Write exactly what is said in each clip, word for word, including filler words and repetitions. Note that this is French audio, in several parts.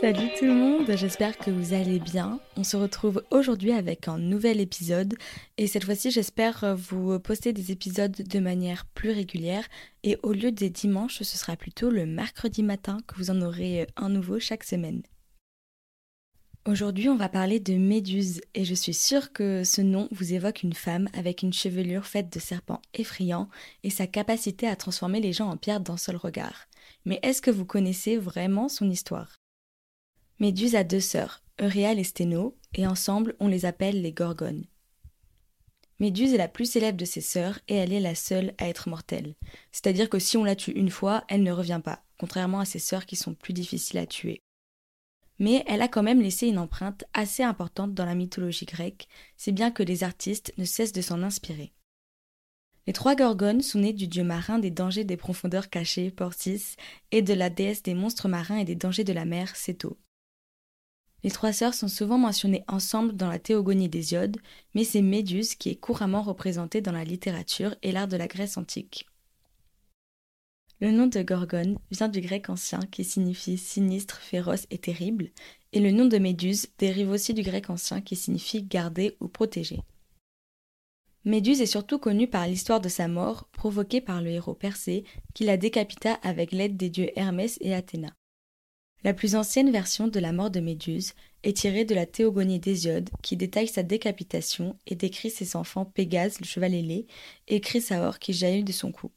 Salut tout le monde, j'espère que vous allez bien. On se retrouve aujourd'hui avec un nouvel épisode et cette fois-ci j'espère vous poster des épisodes de manière plus régulière et au lieu des dimanches, ce sera plutôt le mercredi matin que vous en aurez un nouveau chaque semaine. Aujourd'hui on va parler de Méduse et je suis sûre que ce nom vous évoque une femme avec une chevelure faite de serpents effrayants et sa capacité à transformer les gens en pierre d'un seul regard. Mais est-ce que vous connaissez vraiment son histoire ? Méduse a deux sœurs, Euryale et Sténo, et ensemble on les appelle les Gorgones. Méduse est la plus célèbre de ses sœurs et elle est la seule à être mortelle. C'est-à-dire que si on la tue une fois, elle ne revient pas, contrairement à ses sœurs qui sont plus difficiles à tuer. Mais elle a quand même laissé une empreinte assez importante dans la mythologie grecque, si bien que les artistes ne cessent de s'en inspirer. Les trois Gorgones sont nées du dieu marin des dangers des profondeurs cachées, Portis, et de la déesse des monstres marins et des dangers de la mer, Céto. Les trois sœurs sont souvent mentionnées ensemble dans la Théogonie d'Hésiode, mais c'est Méduse qui est couramment représentée dans la littérature et l'art de la Grèce antique. Le nom de Gorgone vient du grec ancien qui signifie sinistre, féroce et terrible, et le nom de Méduse dérive aussi du grec ancien qui signifie garder ou protéger. Méduse est surtout connue par l'histoire de sa mort, provoquée par le héros Persée, qui la décapita avec l'aide des dieux Hermès et Athéna. La plus ancienne version de la mort de Méduse est tirée de la Théogonie d'Hésiode qui détaille sa décapitation et décrit ses enfants Pégase, le cheval ailé, et Chrysaor qui jaillit de son cou.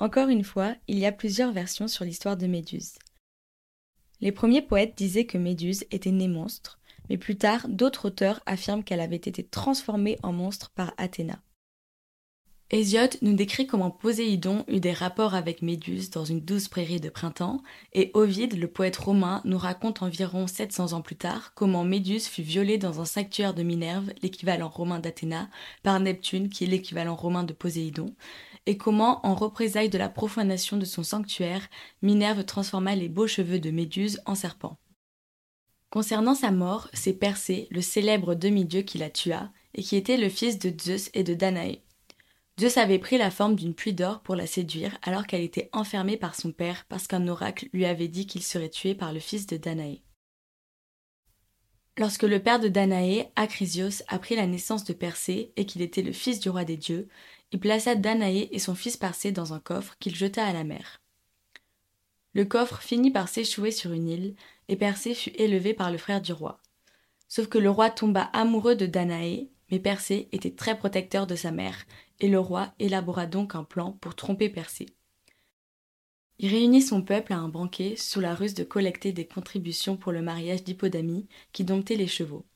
Encore une fois, il y a plusieurs versions sur l'histoire de Méduse. Les premiers poètes disaient que Méduse était née monstre, mais plus tard, d'autres auteurs affirment qu'elle avait été transformée en monstre par Athéna. Hésiode nous décrit comment Poséidon eut des rapports avec Méduse dans une douce prairie de printemps, et Ovide, le poète romain, nous raconte environ sept cents ans plus tard comment Méduse fut violée dans un sanctuaire de Minerve, l'équivalent romain d'Athéna, par Neptune, qui est l'équivalent romain de Poséidon, et comment, en représailles de la profanation de son sanctuaire, Minerve transforma les beaux cheveux de Méduse en serpent. Concernant sa mort, c'est Persée, le célèbre demi-dieu qui la tua, et qui était le fils de Zeus et de Danaé. Zeus avait pris la forme d'une pluie d'or pour la séduire alors qu'elle était enfermée par son père parce qu'un oracle lui avait dit qu'il serait tué par le fils de Danaé. Lorsque le père de Danaé, Acrisios, apprit la naissance de Persée et qu'il était le fils du roi des dieux, il plaça Danaé et son fils Persée dans un coffre qu'il jeta à la mer. Le coffre finit par s'échouer sur une île et Persée fut élevé par le frère du roi. Sauf que le roi tomba amoureux de Danaé, mais Persée était très protecteur de sa mère, et le roi élabora donc un plan pour tromper Persée. Il réunit son peuple à un banquet sous la ruse de collecter des contributions pour le mariage d'Hippodamie, qui domptait les chevaux.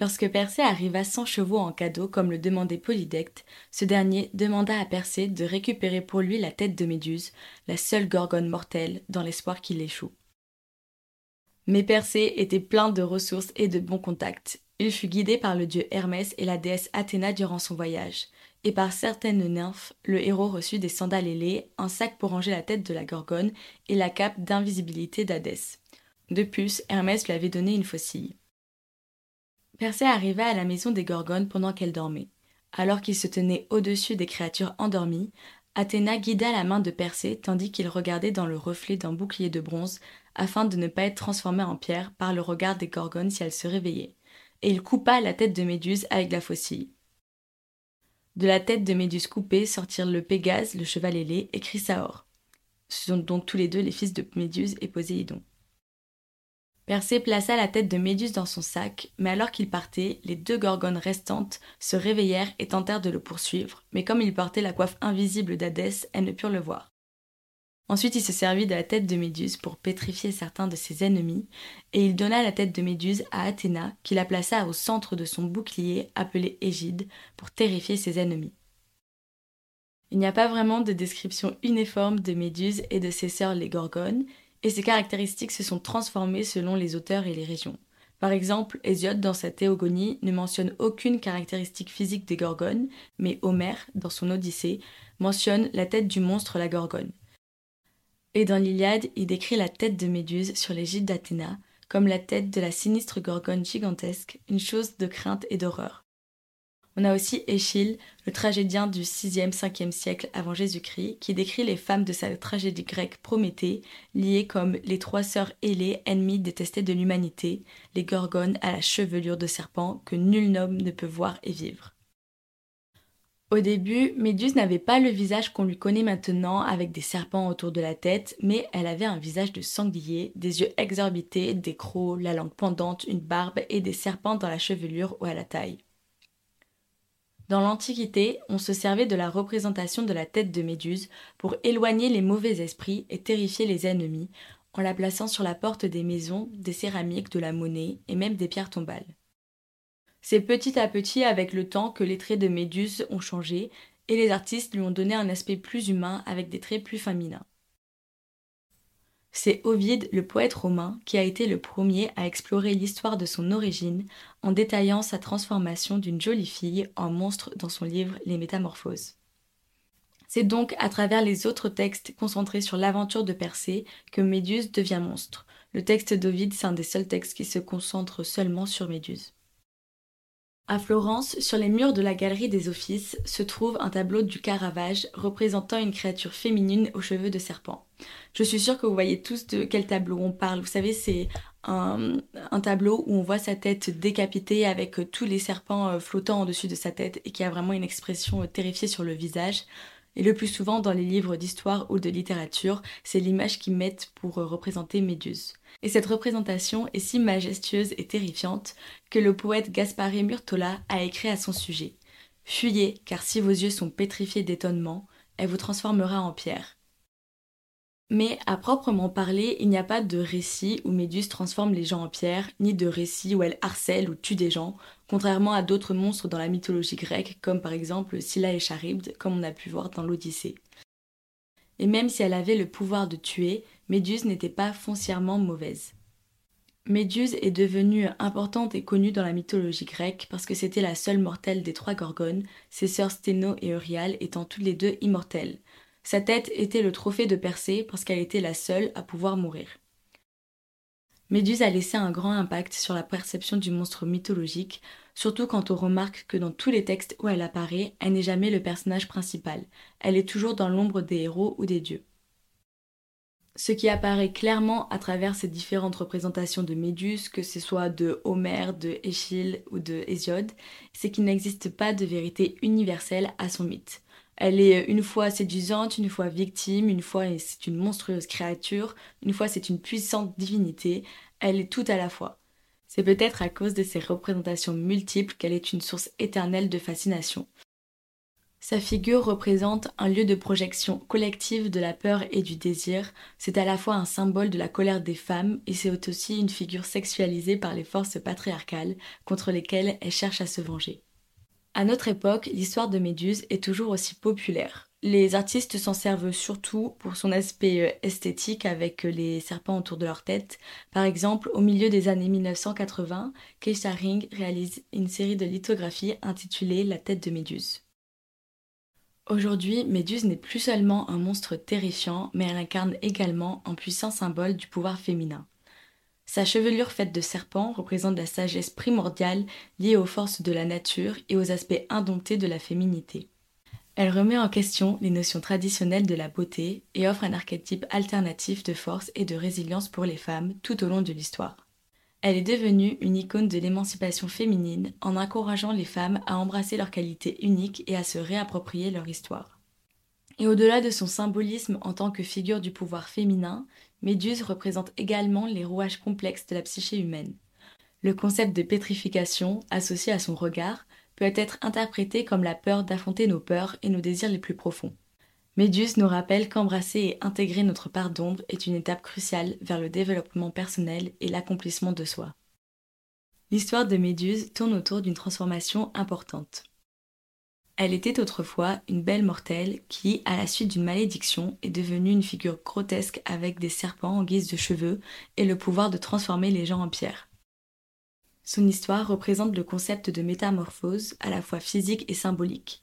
Lorsque Persée arriva cent chevaux en cadeau, comme le demandait Polydecte, ce dernier demanda à Persée de récupérer pour lui la tête de Méduse, la seule gorgone mortelle, dans l'espoir qu'il échoue. Mais Persée était plein de ressources et de bons contacts. Il fut guidé par le dieu Hermès et la déesse Athéna durant son voyage, et par certaines nymphes, le héros reçut des sandales ailées, un sac pour ranger la tête de la gorgone et la cape d'invisibilité d'Hadès. De plus, Hermès lui avait donné une faucille. Persée arriva à la maison des gorgones pendant qu'elles dormaient. Alors qu'il se tenait au-dessus des créatures endormies, Athéna guida la main de Persée tandis qu'il regardait dans le reflet d'un bouclier de bronze afin de ne pas être transformé en pierre par le regard des gorgones si elles se réveillaient. Et il coupa la tête de Méduse avec la faucille. De la tête de Méduse coupée sortirent le Pégase, le cheval ailé, et Chrysaor. Ce sont donc tous les deux les fils de Méduse et Poséidon. Persée plaça la tête de Méduse dans son sac, mais alors qu'il partait, les deux gorgones restantes se réveillèrent et tentèrent de le poursuivre, mais comme il portait la coiffe invisible d'Hadès, elles ne purent le voir. Ensuite, il se servit de la tête de Méduse pour pétrifier certains de ses ennemis, et il donna la tête de Méduse à Athéna, qui la plaça au centre de son bouclier, appelé Égide, pour terrifier ses ennemis. Il n'y a pas vraiment de description uniforme de Méduse et de ses sœurs les Gorgones, et ses caractéristiques se sont transformées selon les auteurs et les régions. Par exemple, Hésiode, dans sa Théogonie, ne mentionne aucune caractéristique physique des Gorgones, mais Homère, dans son Odyssée, mentionne la tête du monstre la Gorgone. Et dans l'Iliade, il décrit la tête de Méduse sur l'égide d'Athéna comme la tête de la sinistre gorgone gigantesque, une chose de crainte et d'horreur. On a aussi Eschyle, le tragédien du sixième à cinquième siècle avant Jésus-Christ, qui décrit les femmes de sa tragédie grecque Prométhée, liées comme les trois sœurs ailées, ennemies détestées de l'humanité, les gorgones à la chevelure de serpent que nul homme ne peut voir et vivre. Au début, Méduse n'avait pas le visage qu'on lui connaît maintenant avec des serpents autour de la tête, mais elle avait un visage de sanglier, des yeux exorbités, des crocs, la langue pendante, une barbe et des serpents dans la chevelure ou à la taille. Dans l'Antiquité, on se servait de la représentation de la tête de Méduse pour éloigner les mauvais esprits et terrifier les ennemis, en la plaçant sur la porte des maisons, des céramiques, de la monnaie et même des pierres tombales. C'est petit à petit avec le temps que les traits de Méduse ont changé et les artistes lui ont donné un aspect plus humain avec des traits plus féminins. C'est Ovide, le poète romain, qui a été le premier à explorer l'histoire de son origine en détaillant sa transformation d'une jolie fille en monstre dans son livre Les Métamorphoses. C'est donc à travers les autres textes concentrés sur l'aventure de Persée que Méduse devient monstre. Le texte d'Ovide, c'est un des seuls textes qui se concentre seulement sur Méduse. À Florence, sur les murs de la galerie des Offices, se trouve un tableau du Caravage représentant une créature féminine aux cheveux de serpent. Je suis sûre que vous voyez tous de quel tableau on parle. Vous savez, c'est un, un tableau où on voit sa tête décapitée avec tous les serpents flottant au-dessus de sa tête et qui a vraiment une expression terrifiée sur le visage. Et le plus souvent, dans les livres d'histoire ou de littérature, c'est l'image qu'ils mettent pour représenter Méduse. Et cette représentation est si majestueuse et terrifiante que le poète Gaspare Murtola a écrit à son sujet. « Fuyez, car si vos yeux sont pétrifiés d'étonnement, elle vous transformera en pierre. » Mais à proprement parler, il n'y a pas de récit où Méduse transforme les gens en pierre, ni de récit où elle harcèle ou tue des gens, contrairement à d'autres monstres dans la mythologie grecque, comme par exemple Scylla et Charybde, comme on a pu voir dans l'Odyssée. Et même si elle avait le pouvoir de tuer, Méduse n'était pas foncièrement mauvaise. Méduse est devenue importante et connue dans la mythologie grecque parce que c'était la seule mortelle des trois gorgones, ses sœurs Sténo et Euryale étant toutes les deux immortelles. Sa tête était le trophée de Persée parce qu'elle était la seule à pouvoir mourir. Méduse a laissé un grand impact sur la perception du monstre mythologique, surtout quand on remarque que dans tous les textes où elle apparaît, elle n'est jamais le personnage principal. Elle est toujours dans l'ombre des héros ou des dieux. Ce qui apparaît clairement à travers ces différentes représentations de Méduse, que ce soit de Homère, de Eschyle ou de Hésiode, c'est qu'il n'existe pas de vérité universelle à son mythe. Elle est une fois séduisante, une fois victime, une fois c'est une monstrueuse créature, une fois c'est une puissante divinité, elle est tout à la fois. C'est peut-être à cause de ses représentations multiples qu'elle est une source éternelle de fascination. Sa figure représente un lieu de projection collective de la peur et du désir, c'est à la fois un symbole de la colère des femmes et c'est aussi une figure sexualisée par les forces patriarcales contre lesquelles elle cherche à se venger. À notre époque, l'histoire de Méduse est toujours aussi populaire. Les artistes s'en servent surtout pour son aspect esthétique avec les serpents autour de leur tête. Par exemple, au milieu des années mille neuf cent quatre-vingts, Keisha Ring réalise une série de lithographies intitulée « La tête de Méduse ». Aujourd'hui, Méduse n'est plus seulement un monstre terrifiant, mais elle incarne également un puissant symbole du pouvoir féminin. Sa chevelure faite de serpents représente la sagesse primordiale liée aux forces de la nature et aux aspects indomptés de la féminité. Elle remet en question les notions traditionnelles de la beauté et offre un archétype alternatif de force et de résilience pour les femmes tout au long de l'histoire. Elle est devenue une icône de l'émancipation féminine en encourageant les femmes à embrasser leurs qualités uniques et à se réapproprier leur histoire. Et au-delà de son symbolisme en tant que figure du pouvoir féminin, Méduse représente également les rouages complexes de la psyché humaine. Le concept de pétrification, associé à son regard, peut être interprété comme la peur d'affronter nos peurs et nos désirs les plus profonds. Méduse nous rappelle qu'embrasser et intégrer notre part d'ombre est une étape cruciale vers le développement personnel et l'accomplissement de soi. L'histoire de Méduse tourne autour d'une transformation importante. Elle était autrefois une belle mortelle qui, à la suite d'une malédiction, est devenue une figure grotesque avec des serpents en guise de cheveux et le pouvoir de transformer les gens en pierre. Son histoire représente le concept de métamorphose à la fois physique et symbolique.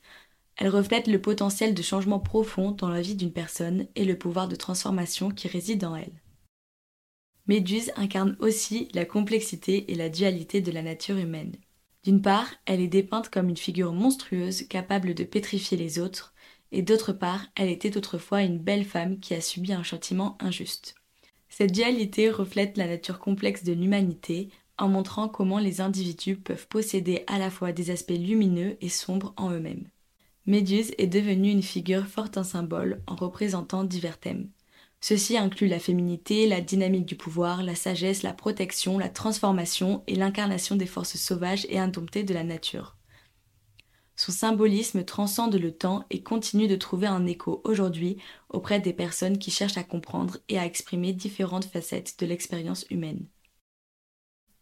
Elle reflète le potentiel de changement profond dans la vie d'une personne et le pouvoir de transformation qui réside en elle. Méduse incarne aussi la complexité et la dualité de la nature humaine. D'une part, elle est dépeinte comme une figure monstrueuse capable de pétrifier les autres, et d'autre part, elle était autrefois une belle femme qui a subi un châtiment injuste. Cette dualité reflète la nature complexe de l'humanité en montrant comment les individus peuvent posséder à la fois des aspects lumineux et sombres en eux-mêmes. Méduse est devenue une figure forte en symbole en représentant divers thèmes. Ceci inclut la féminité, la dynamique du pouvoir, la sagesse, la protection, la transformation et l'incarnation des forces sauvages et indomptées de la nature. Son symbolisme transcende le temps et continue de trouver un écho aujourd'hui auprès des personnes qui cherchent à comprendre et à exprimer différentes facettes de l'expérience humaine.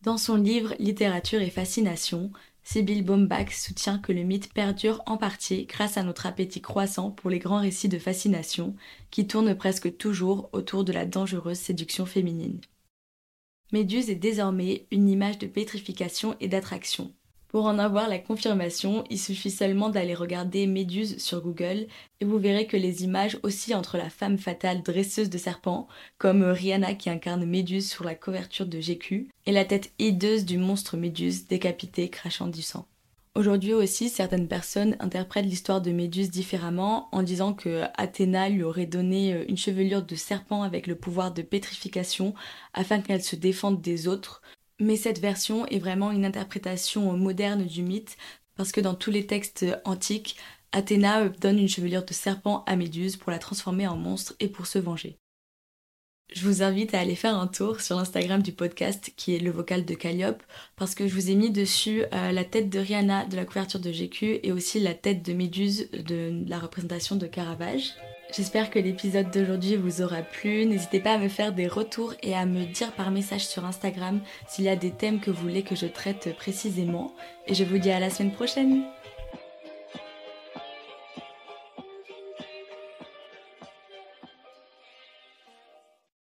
Dans son livre « Littérature et fascination », Sibylle Baumbach soutient que le mythe perdure en partie grâce à notre appétit croissant pour les grands récits de fascination qui tournent presque toujours autour de la dangereuse séduction féminine. Méduse est désormais une image de pétrification et d'attraction. Pour en avoir la confirmation, il suffit seulement d'aller regarder Méduse sur Google et vous verrez que les images oscillent entre la femme fatale dresseuse de serpents, comme Rihanna qui incarne Méduse sur la couverture de G Q, et la tête hideuse du monstre Méduse décapité crachant du sang. Aujourd'hui aussi, certaines personnes interprètent l'histoire de Méduse différemment en disant que Athéna lui aurait donné une chevelure de serpent avec le pouvoir de pétrification afin qu'elle se défende des autres. Mais cette version est vraiment une interprétation moderne du mythe parce que dans tous les textes antiques, Athéna donne une chevelure de serpent à Méduse pour la transformer en monstre et pour se venger. Je vous invite à aller faire un tour sur l'Instagram du podcast qui est le vocal de Calliope parce que je vous ai mis dessus euh, la tête de Rihanna de la couverture de G Q et aussi la tête de Méduse de la représentation de Caravage. J'espère que l'épisode d'aujourd'hui vous aura plu, n'hésitez pas à me faire des retours et à me dire par message sur Instagram s'il y a des thèmes que vous voulez que je traite précisément et je vous dis à la semaine prochaine.